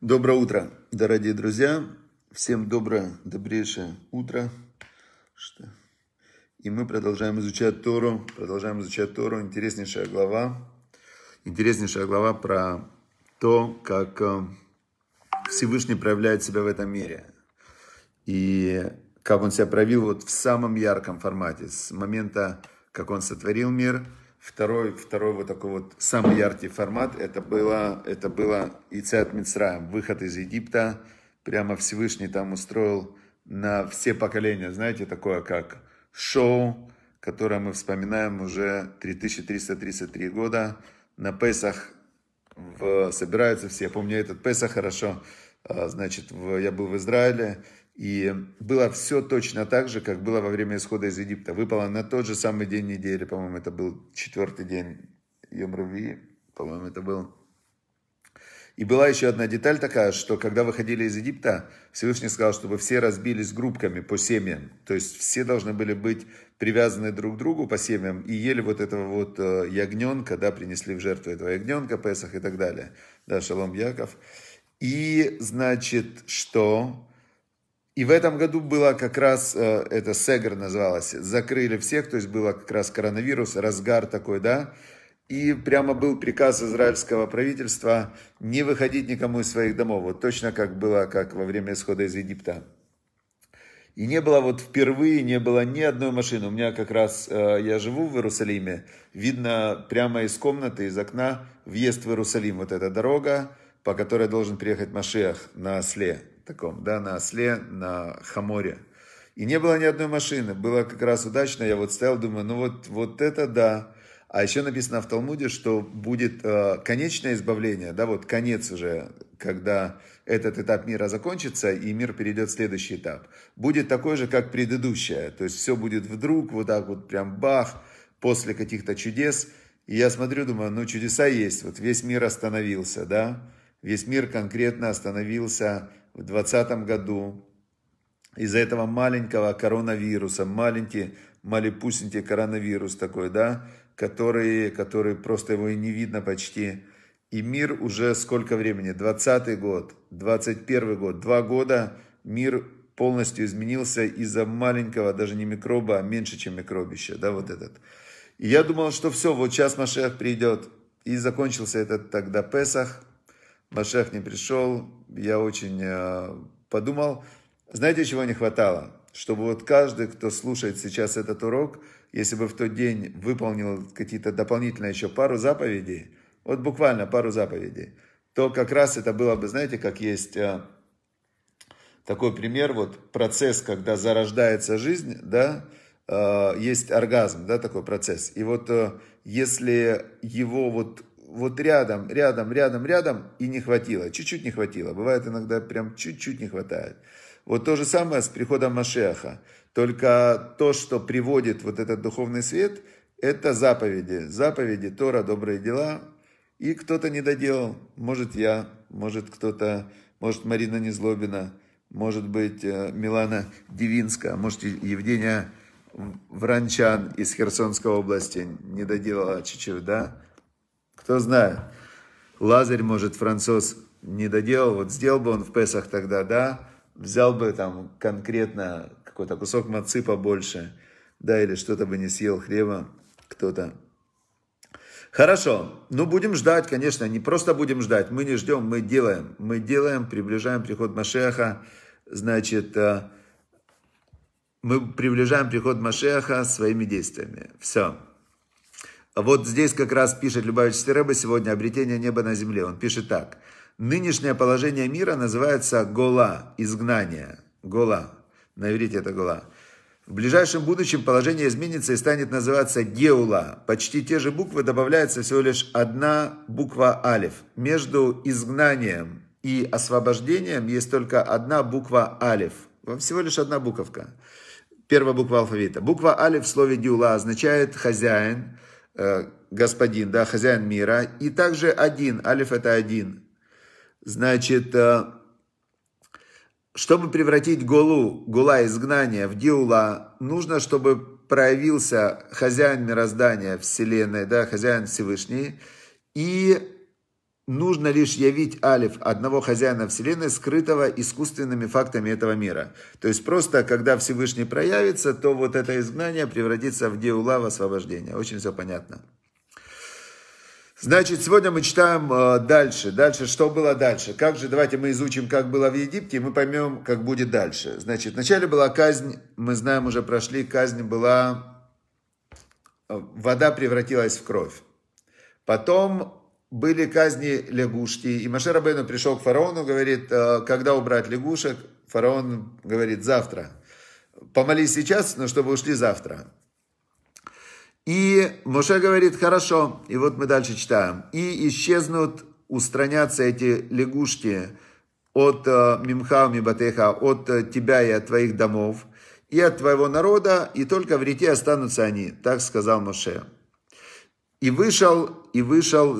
Доброе утро, дорогие друзья. Всем доброе, добрейшее утро. И мы продолжаем изучать Тору. Интереснейшая глава. Про то, как Всевышний проявляет себя в этом мире. И как он себя проявил вот в самом ярком формате. С момента, как он сотворил мир. Второй вот такой вот самый яркий формат, это было Ицат Мицраим, выход из Египта. Прямо Всевышний там устроил на все поколения, знаете, такое как шоу, которое мы вспоминаем уже 3333 года. На Песах собираются все, я помню этот Песах хорошо, значит, я был в Израиле. И было все точно так же, как было во время исхода из Египта. Выпало на тот же самый день недели, по-моему, это был 4-й день Йом Реви, по-моему, это был. И была еще одна деталь такая, что когда выходили из Египта, Всевышний сказал, чтобы все разбились группками по семьям. То есть все должны были быть привязаны друг к другу по семьям и ели вот этого вот ягненка, да, принесли в жертву этого ягненка, Песах и так далее. Да, шалом, Яков. И значит, что... И в этом году было как раз, это Сегр называлось, закрыли всех, то есть было как раз коронавирус, разгар такой, да. И прямо был приказ израильского правительства не выходить никому из своих домов, вот точно как было, как во время исхода из Египта. И не было вот впервые, не было ни одной машины. У меня как раз, я живу в Иерусалиме, видно прямо из комнаты, из окна, въезд в Иерусалим, вот эта дорога, по которой должен приехать Машиах на осле. Таком, да, на осле, на хаморе. И не было ни одной машины. Было как раз удачно. Я вот стоял, думаю, ну вот это да. А еще написано в Талмуде, что будет конечное избавление, да, вот конец уже, когда этот этап мира закончится, и мир перейдет в следующий этап. Будет такой же, как предыдущее. То есть все будет вдруг, вот так вот прям бах, после каких-то чудес. И я смотрю, думаю, ну чудеса есть. Вот весь мир остановился, да. Весь мир конкретно остановился в 2020 году из-за этого маленького коронавируса, малепусенький коронавирус такой, да, который просто его и не видно почти. И мир уже сколько времени? 2020 год, 2021 год, 2 года мир полностью изменился из-за маленького, даже не микроба, а меньше, чем микробище, да, вот этот. И я думал, что все, вот сейчас Машех придет. И закончился этот тогда Песах. Машех не пришел, я очень подумал. Знаете, чего не хватало? Чтобы вот каждый, кто слушает сейчас этот урок, если бы в тот день выполнил какие-то дополнительные еще пару заповедей, вот буквально пару заповедей, то как раз это было бы, знаете, как есть такой пример, вот процесс, когда зарождается жизнь, да, есть оргазм, да, такой процесс. И вот если его вот рядом, и не хватило, чуть-чуть не хватило. Бывает иногда прям чуть-чуть не хватает. Вот то же самое с приходом Машеха. Только то, что приводит вот этот духовный свет, это заповеди. Заповеди, Тора, добрые дела. И кто-то не доделал. Может я, может кто-то, может Марина Незлобина, может быть Милана Девинская, может Евгения Вранчан из Херсонской области не доделала чуть-чуть, да? Кто знает, Лазарь, может, француз не доделал, вот сделал бы он в Песах тогда, да, взял бы там конкретно какой-то кусок мацы побольше, да, или что-то бы не съел, хлеба кто-то. Хорошо, ну будем ждать, конечно, не просто будем ждать, мы не ждем, мы делаем, приближаем приход Машеха, значит, мы приближаем приход Машеха своими действиями, все. Вот здесь как раз пишет Любавичский Ребе сегодня «Обретение неба на земле». Он пишет так. Нынешнее положение мира называется гола, изгнание. Гола. На иврите это гола. В ближайшем будущем положение изменится и станет называться геула. Почти те же буквы, добавляется всего лишь одна буква алиф. Между изгнанием и освобождением есть только одна буква алиф. Всего лишь одна буковка. Первая буква алфавита. Буква алиф в слове геула означает «хозяин». Господин, да, хозяин мира, и также один, алиф это один. Значит, чтобы превратить голу, гола изгнания в геула, нужно, чтобы проявился хозяин мироздания Вселенной, да, хозяин Всевышний, и нужно лишь явить алиф одного хозяина вселенной, скрытого искусственными фактами этого мира. То есть просто, когда Всевышний проявится, то вот это изгнание превратится в геула, в освобождение. Очень все понятно. Значит, сегодня мы читаем дальше. Дальше, что было дальше? Как же, давайте мы изучим, как было в Египте, и мы поймем, как будет дальше. Значит, вначале была казнь, мы знаем, уже прошли, казнь была, вода превратилась в кровь. Потом были казни лягушки, и Моше Рабену пришел к фараону, говорит, когда убрать лягушек? Фараон говорит, завтра. Помолись сейчас, но чтобы ушли завтра. И Моше говорит, хорошо, и вот мы дальше читаем. И исчезнут, устранятся эти лягушки от Мимхау, Мимбатеха, от тебя и от твоих домов, и от твоего народа, и только в реке останутся они, так сказал Моше. И вышел,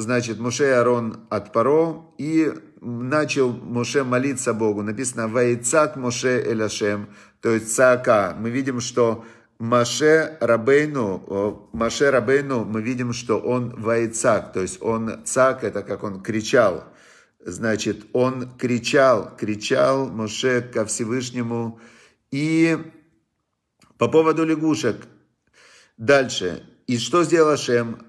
значит, Моше и Аарон от Паро, и начал Моше молиться Богу. Написано, Вайцак Моше эль Шем, то есть Цака. Мы видим, что Моше Рабену, мы видим, что он Вайцак, то есть он Цак, это как он кричал. Значит, он кричал Моше ко Всевышнему. И по поводу лягушек. Дальше. И что сделал Шем?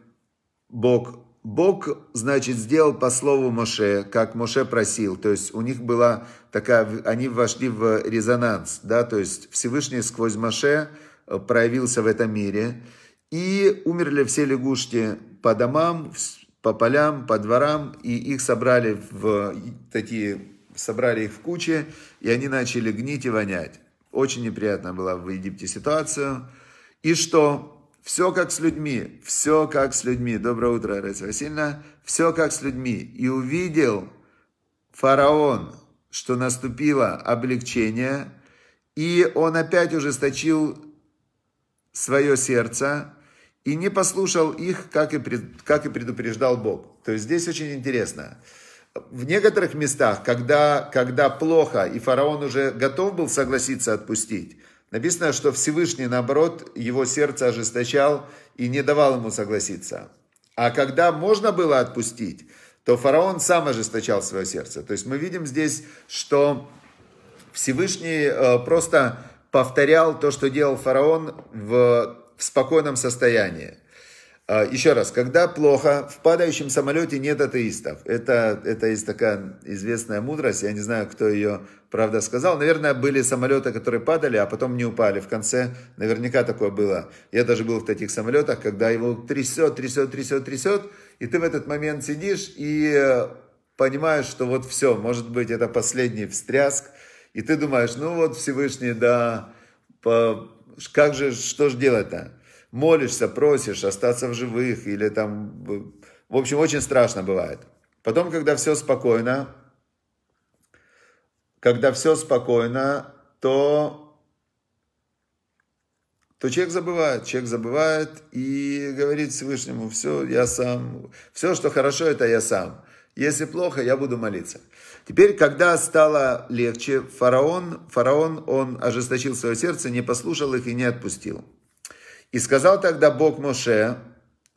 Бог. Бог, значит, сделал по слову Моше, как Моше просил. То есть у них была такая, они вошли в резонанс, да, то есть Всевышний сквозь Моше проявился в этом мире. И умерли все лягушки по домам, по полям, по дворам, и их собрали их в кучи, и они начали гнить и вонять. Очень неприятно была в Египте ситуация. И что? Все как с людьми. Доброе утро, Раиса Васильевна. Все как с людьми. И увидел фараон, что наступило облегчение, и он опять ужесточил свое сердце и не послушал их, как и предупреждал Бог. То есть здесь очень интересно. В некоторых местах, когда плохо, и фараон уже готов был согласиться отпустить, написано, что Всевышний, наоборот, его сердце ожесточал и не давал ему согласиться. А когда можно было отпустить, то фараон сам ожесточал свое сердце. То есть мы видим здесь, что Всевышний просто повторял то, что делал фараон в спокойном состоянии. Еще раз, когда плохо, в падающем самолете нет атеистов. Это есть такая известная мудрость, я не знаю, кто ее, правда, сказал. Наверное, были самолеты, которые падали, а потом не упали. В конце наверняка такое было. Я даже был в таких самолетах, когда его трясет, и ты в этот момент сидишь и понимаешь, что вот все, может быть, это последний встряск, и ты думаешь, ну вот Всевышний, да, как же, что же делать-то? Молишься, просишь остаться в живых или там... В общем, очень страшно бывает. Потом, когда все спокойно, то человек забывает и говорит Всевышнему, все, я сам, все, что хорошо, это я сам. Если плохо, я буду молиться. Теперь, когда стало легче, фараон, он ожесточил свое сердце, не послушал их и не отпустил. И сказал тогда Бог Моше,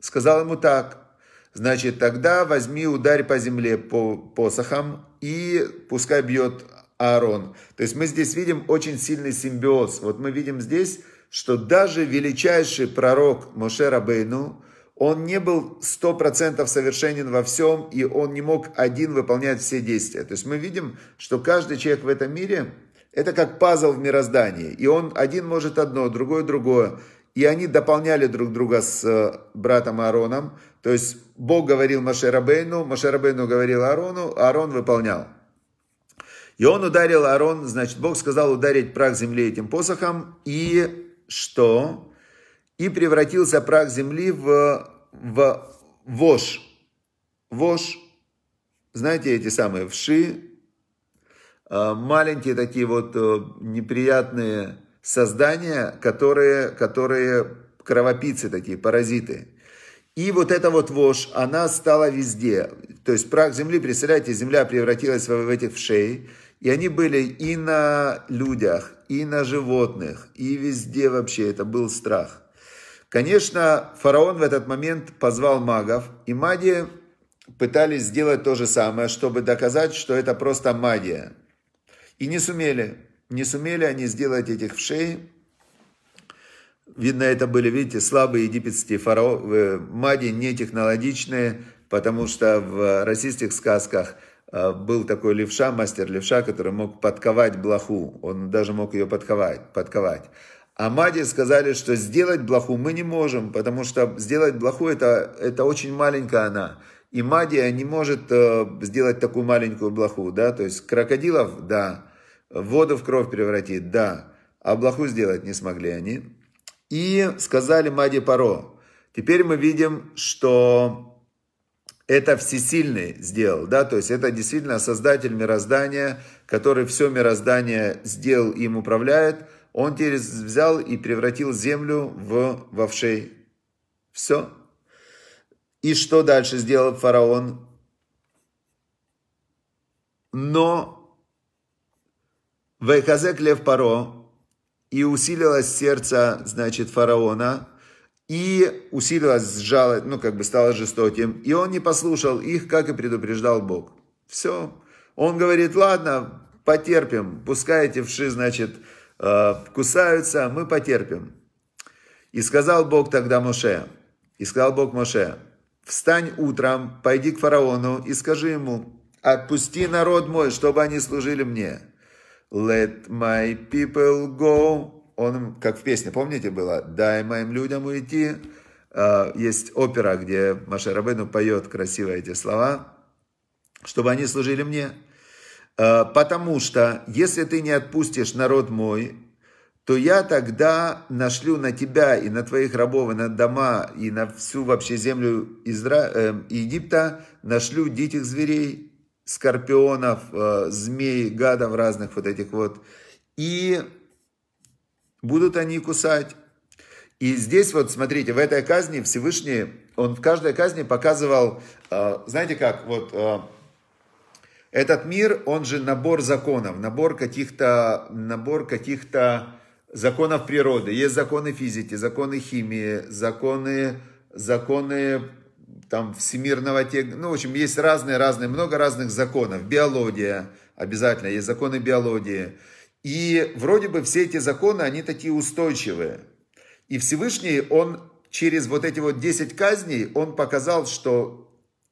сказал ему так, значит, тогда возьми, ударь по земле посохом, и пускай бьет Аарон. То есть мы здесь видим очень сильный симбиоз. Вот мы видим здесь, что даже величайший пророк Моше Рабейну, он не был 100% совершенен во всем, и он не мог один выполнять все действия. То есть мы видим, что каждый человек в этом мире, это как пазл в мироздании, и он один может одно, другое. И они дополняли друг друга с братом Аароном. То есть Бог говорил Моше Рабейну, Моше Рабейну говорил Аарону, Аарон выполнял. И он ударил Аарон, значит, Бог сказал ударить прах земли этим посохом. И что? И превратился прах земли в вошь. Вошь, знаете, эти самые вши, маленькие такие вот неприятные... создания, которые кровопийцы такие, паразиты. И вот эта вот вошь, она стала везде. То есть прах земли, представляете, земля превратилась в этих вшей. И они были и на людях, и на животных, и везде вообще. Это был страх. Конечно, фараон в этот момент позвал магов. И маги пытались сделать то же самое, чтобы доказать, что это просто магия. И не сумели. Не сумели они сделать этих вшей. Видно, это были, видите, слабые египетские маги, не технологичные, потому что в российских сказках был такой левша, мастер левша, который мог подковать блоху. Он даже мог ее подковать. А маги сказали, что сделать блоху мы не можем, потому что сделать блоху это очень маленькая она. И магия не может сделать такую маленькую блоху, да, то есть крокодилов, да, воду в кровь превратит, да, а блоху сделать не смогли они. И сказали маги Паро. Теперь мы видим, что это всесильный сделал, да, то есть это действительно создатель мироздания, который все мироздание сделал и им управляет. Он теперь взял и превратил землю в овшей. Все. И что дальше сделал фараон? Но вайхазек лев Паро, и усилилось сердце, значит, фараона, и усилилось сжалость, ну, как бы стало жестоким, и он не послушал их, как и предупреждал Бог. Все. Он говорит, ладно, потерпим, пускай эти вши, значит, кусаются, мы потерпим. И сказал Бог тогда Моше, встань утром, пойди к фараону и скажи ему, отпусти народ мой, чтобы они служили мне. Let my people go. Он, как в песне, помните, было? Дай моим людям уйти. Есть опера, где Маша Рабену поет красиво эти слова. Чтобы они служили мне. Потому что, если ты не отпустишь народ мой, то я тогда нашлю на тебя и на твоих рабов, и на дома, и на всю вообще землю Египта, нашлю диких зверей, скорпионов, змей, гадов разных вот этих вот. И будут они кусать. И здесь вот, смотрите, в этой казни Всевышний, он в каждой казни показывал, знаете как, вот... Этот мир, он же набор законов, набор каких-то законов природы. Есть законы физики, законы химии, законы там, всемирного... Ну, в общем, есть много разных законов. Биология обязательно, есть законы биологии. И вроде бы все эти законы, они такие устойчивые. И Всевышний, он через вот эти вот 10 казней, он показал, что...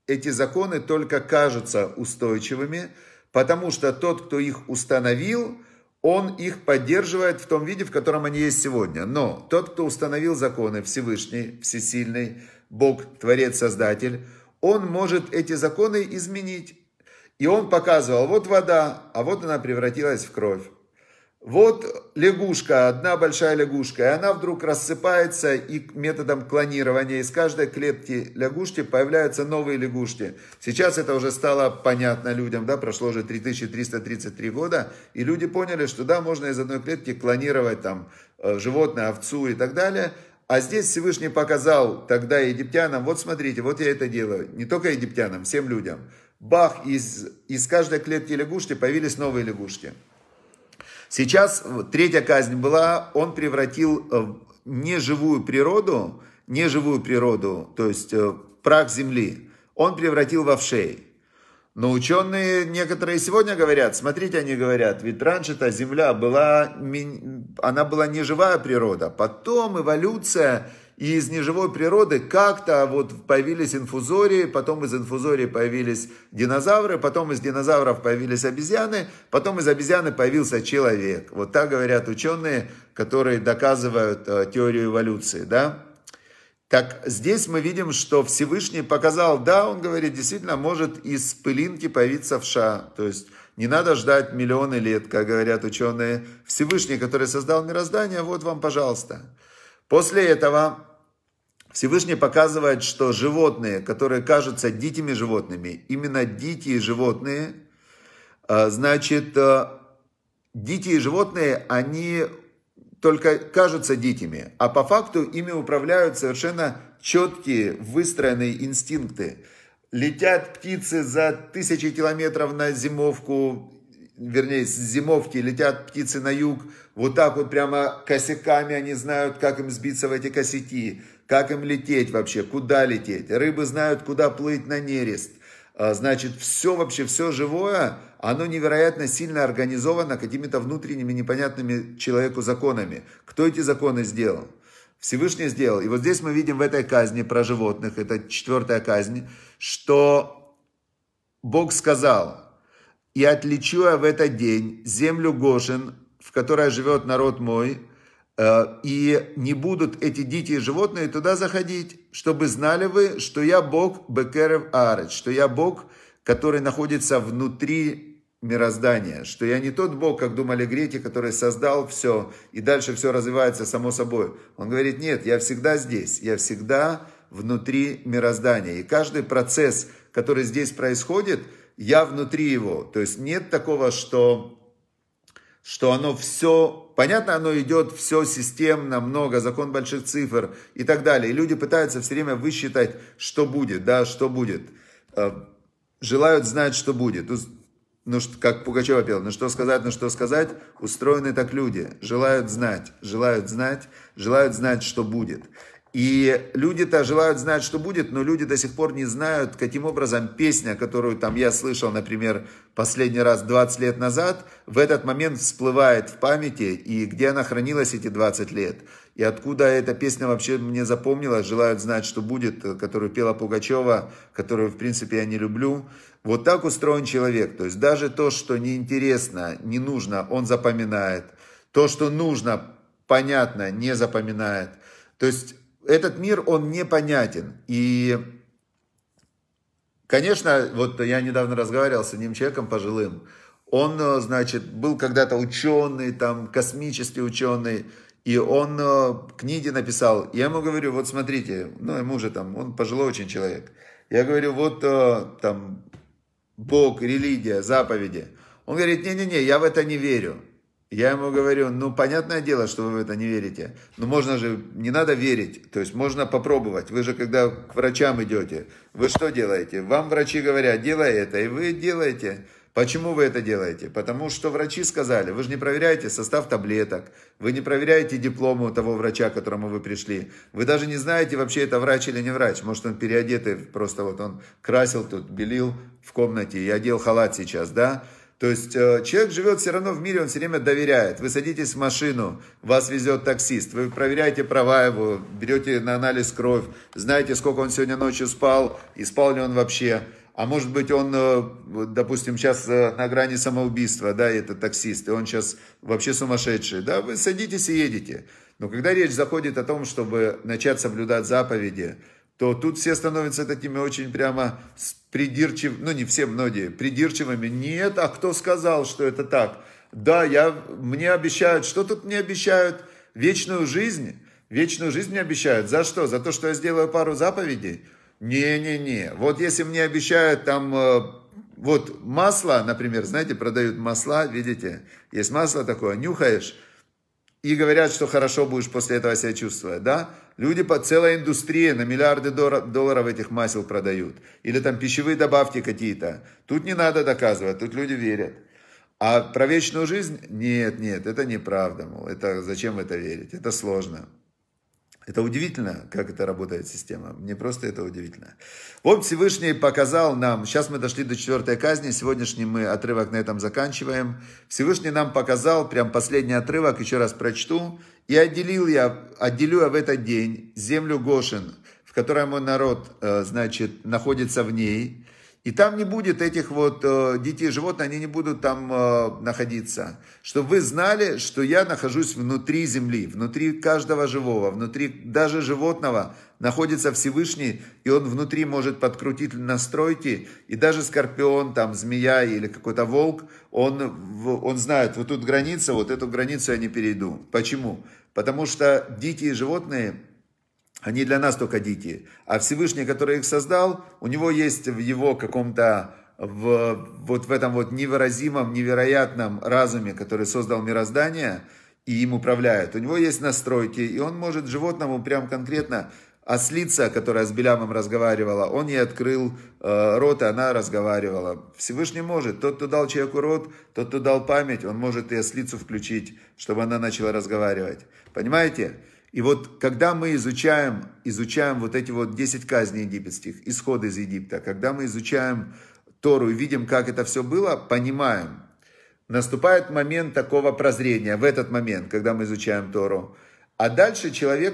Эти законы только кажутся устойчивыми, потому что тот, кто их установил, он их поддерживает в том виде, в котором они есть сегодня. Но тот, кто установил законы, Всевышний, Всесильный, Бог, Творец, Создатель, он может эти законы изменить. И он показывал, вот вода, а вот она превратилась в кровь. Вот лягушка, одна большая лягушка, и она вдруг рассыпается и методом клонирования из каждой клетки лягушки появляются новые лягушки. Сейчас это уже стало понятно людям, да, прошло уже 3333 года, и люди поняли, что да, можно из одной клетки клонировать там животное, овцу и так далее. А здесь Всевышний показал тогда египтянам, вот смотрите, вот я это делаю, не только египтянам, всем людям. Бах, из каждой клетки лягушки появились новые лягушки. Сейчас третья казнь была, он превратил неживую природу, то есть прах земли, он превратил в овшей. Но ученые некоторые сегодня говорят, смотрите, они говорят, ведь раньше-то земля была, она была неживая природа, потом эволюция, и из неживой природы как-то вот появились инфузории, потом из инфузории появились динозавры, потом из динозавров появились обезьяны, потом из обезьяны появился человек. Вот так говорят ученые, которые доказывают теорию эволюции, да? Так здесь мы видим, что Всевышний показал, да, он говорит, действительно, может из пылинки появиться вша. То есть не надо ждать миллионы лет, как говорят ученые. Всевышний, который создал мироздание, вот вам, пожалуйста. После этого Всевышний показывает, что животные, которые кажутся дикими животными, именно дикие животные, значит, дикие животные, они только кажутся дикими, а по факту ими управляют совершенно четкие, выстроенные инстинкты. Летят птицы за тысячи километров на зимовку, вернее, с зимовки летят птицы на юг, вот так вот прямо косяками они знают, как им сбиться в эти косяки, как им лететь вообще, куда лететь. Рыбы знают, куда плыть на нерест. значит, все вообще, все живое, оно невероятно сильно организовано какими-то внутренними непонятными человеку законами. Кто эти законы сделал? Всевышний сделал. И вот здесь мы видим в этой казни про животных, это 4-я казнь, что Бог сказал: «И отличу я в этот день землю Гошин, в которой живет народ мой, и не будут эти дикие животные туда заходить, чтобы знали вы, что я Бог Бекерев Аарет, что я Бог, который находится внутри мироздания, что я не тот Бог, как думали греки, который создал все, и дальше все развивается само собой». Он говорит: нет, я всегда здесь, я всегда внутри мироздания, и каждый процесс, который здесь происходит, я внутри его, то есть нет такого, что оно все, понятно, оно идет все системно, много, закон больших цифр и так далее. И люди пытаются все время высчитать, что будет, да, что будет. Желают знать, что будет. Ну, как Пугачева пела, ну что сказать, устроены так люди. Желают знать, что будет. И люди-то желают знать, что будет, но люди до сих пор не знают, каким образом песня, которую там я слышал, например, последний раз 20 лет назад, в этот момент всплывает в памяти, и где она хранилась эти 20 лет. И откуда эта песня вообще мне запомнилась, «Желают знать, что будет», которую пела Пугачева, которую, в принципе, я не люблю. Вот так устроен человек. То есть даже то, что неинтересно, не нужно, он запоминает. То, что нужно, понятно, не запоминает. То есть этот мир, он непонятен. И, конечно, вот я недавно разговаривал с одним человеком пожилым. Он, значит, был когда-то ученый, там, космический ученый. И он книги написал. Я ему говорю: вот смотрите, ну, ему уже там, он пожилой очень человек. Я говорю: вот там Бог, религия, заповеди. Он говорит: не-не-не, я в это не верю. Я ему говорю: ну, понятное дело, что вы в это не верите. Но можно же, не надо верить. То есть можно попробовать. Вы же, когда к врачам идете, вы что делаете? Вам врачи говорят: делай это, и вы делаете. Почему вы это делаете? Потому что врачи сказали. Вы же не проверяете состав таблеток. Вы не проверяете дипломы у того врача, к которому вы пришли. Вы даже не знаете, вообще это врач или не врач. Может, он переодетый, просто вот он красил тут, белил в комнате. Я одел халат сейчас, да? То есть человек живет все равно в мире, он все время доверяет. Вы садитесь в машину, вас везет таксист, вы проверяете права его, берете на анализ кровь, знаете, сколько он сегодня ночью спал, и спал ли он вообще. А может быть, он, допустим, сейчас на грани самоубийства, да, это таксист, и он сейчас вообще сумасшедший. Да, вы садитесь и едете. Но когда речь заходит о том, чтобы начать соблюдать заповеди, то тут все становятся такими очень прямо придирчивыми, ну не все, многие, придирчивыми. Нет, а кто сказал, что это так? Да, мне обещают, что тут мне обещают? Вечную жизнь мне обещают. За что? За то, что я сделаю пару заповедей? Не-не-не, вот если мне обещают там, вот масло, например, знаете, продают масла, видите, есть масло такое, нюхаешь, и говорят, что хорошо будешь после этого себя чувствовать, да? Люди по целой индустрии на миллиарды долларов этих масел продают. Или там пищевые добавки какие-то. Тут не надо доказывать, тут люди верят. А про вечную жизнь? Нет, нет, это неправда, мол, это, зачем в это верить? Это сложно. Это удивительно, как это работает система. Мне просто это удивительно. Вот Всевышний показал нам, сейчас мы дошли до 4-й казни, сегодняшний мы отрывок на этом заканчиваем. Всевышний нам показал, прям последний отрывок, еще раз прочту. «И отделю я в этот день землю Гошин, в которой мой народ, значит, находится в ней, и там не будет этих вот детей, животных, они не будут там находиться. Чтобы вы знали, что я нахожусь внутри земли, внутри каждого живого, внутри даже животного находится Всевышний, и он внутри может подкрутить настройки, и даже скорпион, там, змея или какой-то волк, он знает, вот тут граница, вот эту границу я не перейду. Почему? Потому что дикие животные, они для нас только дикие. А Всевышний, который их создал, у него есть в его каком-то, вот в этом вот невыразимом, невероятном разуме, который создал мироздание и им управляет, у него есть настройки, и он может животному прям конкретно, ослица, которая с Белямом разговаривала, он ей открыл рот, и она разговаривала. Всевышний может. Тот, кто дал человеку рот, тот, кто дал память, он может и ослицу включить, чтобы она начала разговаривать. Понимаете? И вот когда мы изучаем вот эти вот 10 казней египетских, исход из Египта, когда мы изучаем Тору и видим, как это все было, понимаем. Наступает момент такого прозрения, в этот момент, когда мы изучаем Тору. А дальше человек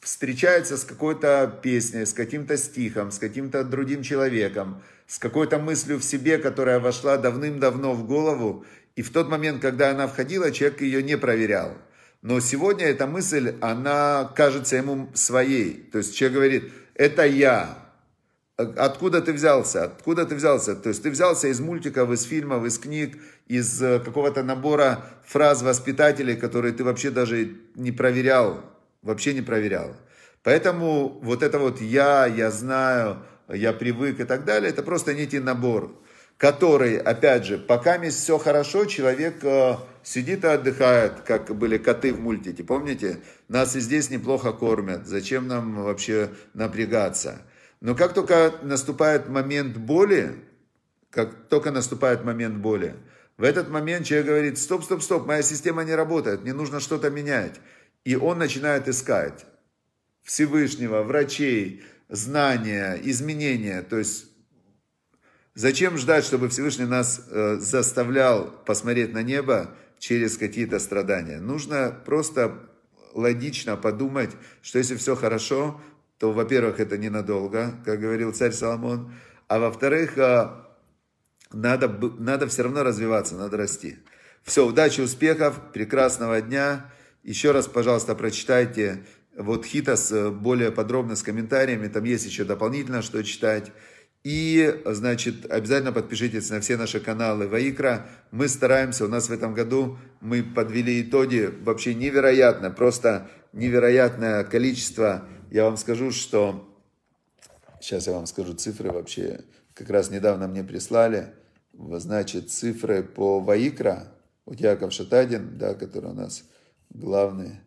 встречается с какой-то песней, с каким-то стихом, с каким-то другим человеком, с какой-то мыслью в себе, которая вошла давным-давно в голову. И в тот момент, когда она входила, человек ее не проверял. Но сегодня эта мысль, она кажется ему своей. То есть человек говорит, это я. Откуда ты взялся? Откуда ты взялся? То есть ты взялся из мультиков, из фильмов, из книг, из какого-то набора фраз воспитателей, которые ты вообще даже не проверял. Вообще не проверял. Поэтому вот это вот я знаю, я привык и так далее, это просто некий набор, который, опять же, пока все хорошо, человек сидит и отдыхает, как были коты в мультике. Помните? Нас и здесь неплохо кормят. Зачем нам вообще напрягаться? Но как только наступает момент боли, в этот момент человек говорит, стоп, моя система не работает, мне нужно что-то менять. И он начинает искать Всевышнего, врачей, знания, изменения. То есть зачем ждать, чтобы Всевышний нас заставлял посмотреть на небо через какие-то страдания? Нужно просто логично подумать, что если все хорошо, то, во-первых, это ненадолго, как говорил царь Соломон, а во-вторых, надо все равно развиваться, надо расти. Все, удачи, успехов, прекрасного дня. Еще раз, пожалуйста, прочитайте вот Хитас более подробно с комментариями, там есть еще дополнительно, что читать. И, значит, обязательно подпишитесь на все наши каналы Ваикра. Мы стараемся, у нас в этом году мы подвели итоги вообще невероятно, просто невероятное количество. Я вам скажу, что... Сейчас я вам скажу цифры вообще. Как раз недавно мне прислали, значит, цифры по Ваикра. Вот Яков Шатадин, да, который у нас главный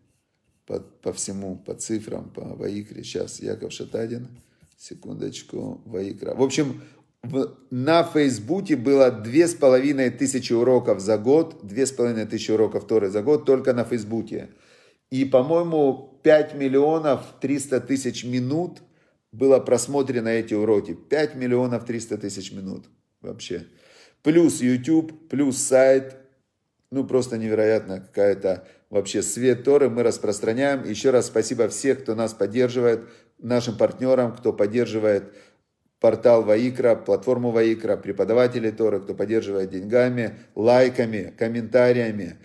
по всему, по цифрам, по Ваикре. Сейчас Яков Шатадин. Секундочку, Ваикра. В общем, на Фейсбуке было 2500 уроков за год. 2500 уроков Торы за год только на Фейсбуке. И, по-моему, 5 300 000 минут было просмотрено эти уроки. 5 300 000 минут вообще. Плюс YouTube, плюс сайт. Ну, просто невероятно какая-то вообще свет Торы мы распространяем. Еще раз спасибо всех, кто нас поддерживает, нашим партнерам, кто поддерживает портал Ваикра, платформу Ваикра, преподаватели Торы, кто поддерживает деньгами, лайками, комментариями.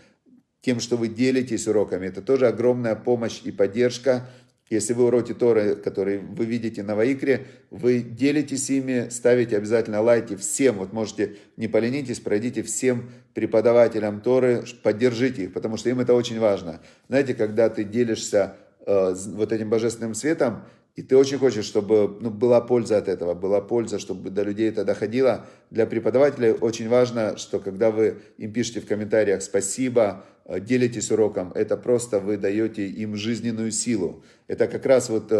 Тем, что вы делитесь уроками. Это тоже огромная помощь и поддержка. Если вы уроки Торы, которые вы видите на Ваикре, вы делитесь ими, ставите обязательно лайки всем. Вот можете, не поленитесь, пройдите всем преподавателям Торы, поддержите их, потому что им это очень важно. Знаете, когда ты делишься вот этим божественным светом, и ты очень хочешь, чтобы была польза от этого, была польза, чтобы до людей это доходило. Для преподавателей очень важно, что когда вы им пишете в комментариях «спасибо», делитесь уроком, это просто вы даете им жизненную силу. Это как раз вот,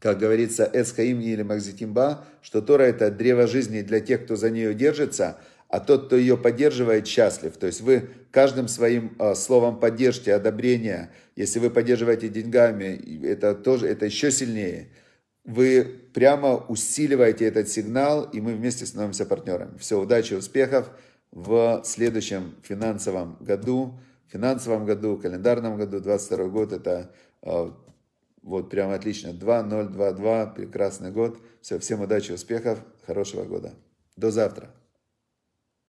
как говорится, Эсхаимни или Махзитимба, что Тора – это древо жизни для тех, кто за нее держится, а тот, кто ее поддерживает, счастлив. То есть вы каждым своим словом поддержки, одобрения, если вы поддерживаете деньгами, это еще сильнее. Вы прямо усиливаете этот сигнал, и мы вместе становимся партнерами. Все, удачи, успехов в следующем финансовом году, календарном году, 22 год. Это вот прямо отлично, 2022, прекрасный год. Все, всем удачи, успехов, хорошего года. До завтра.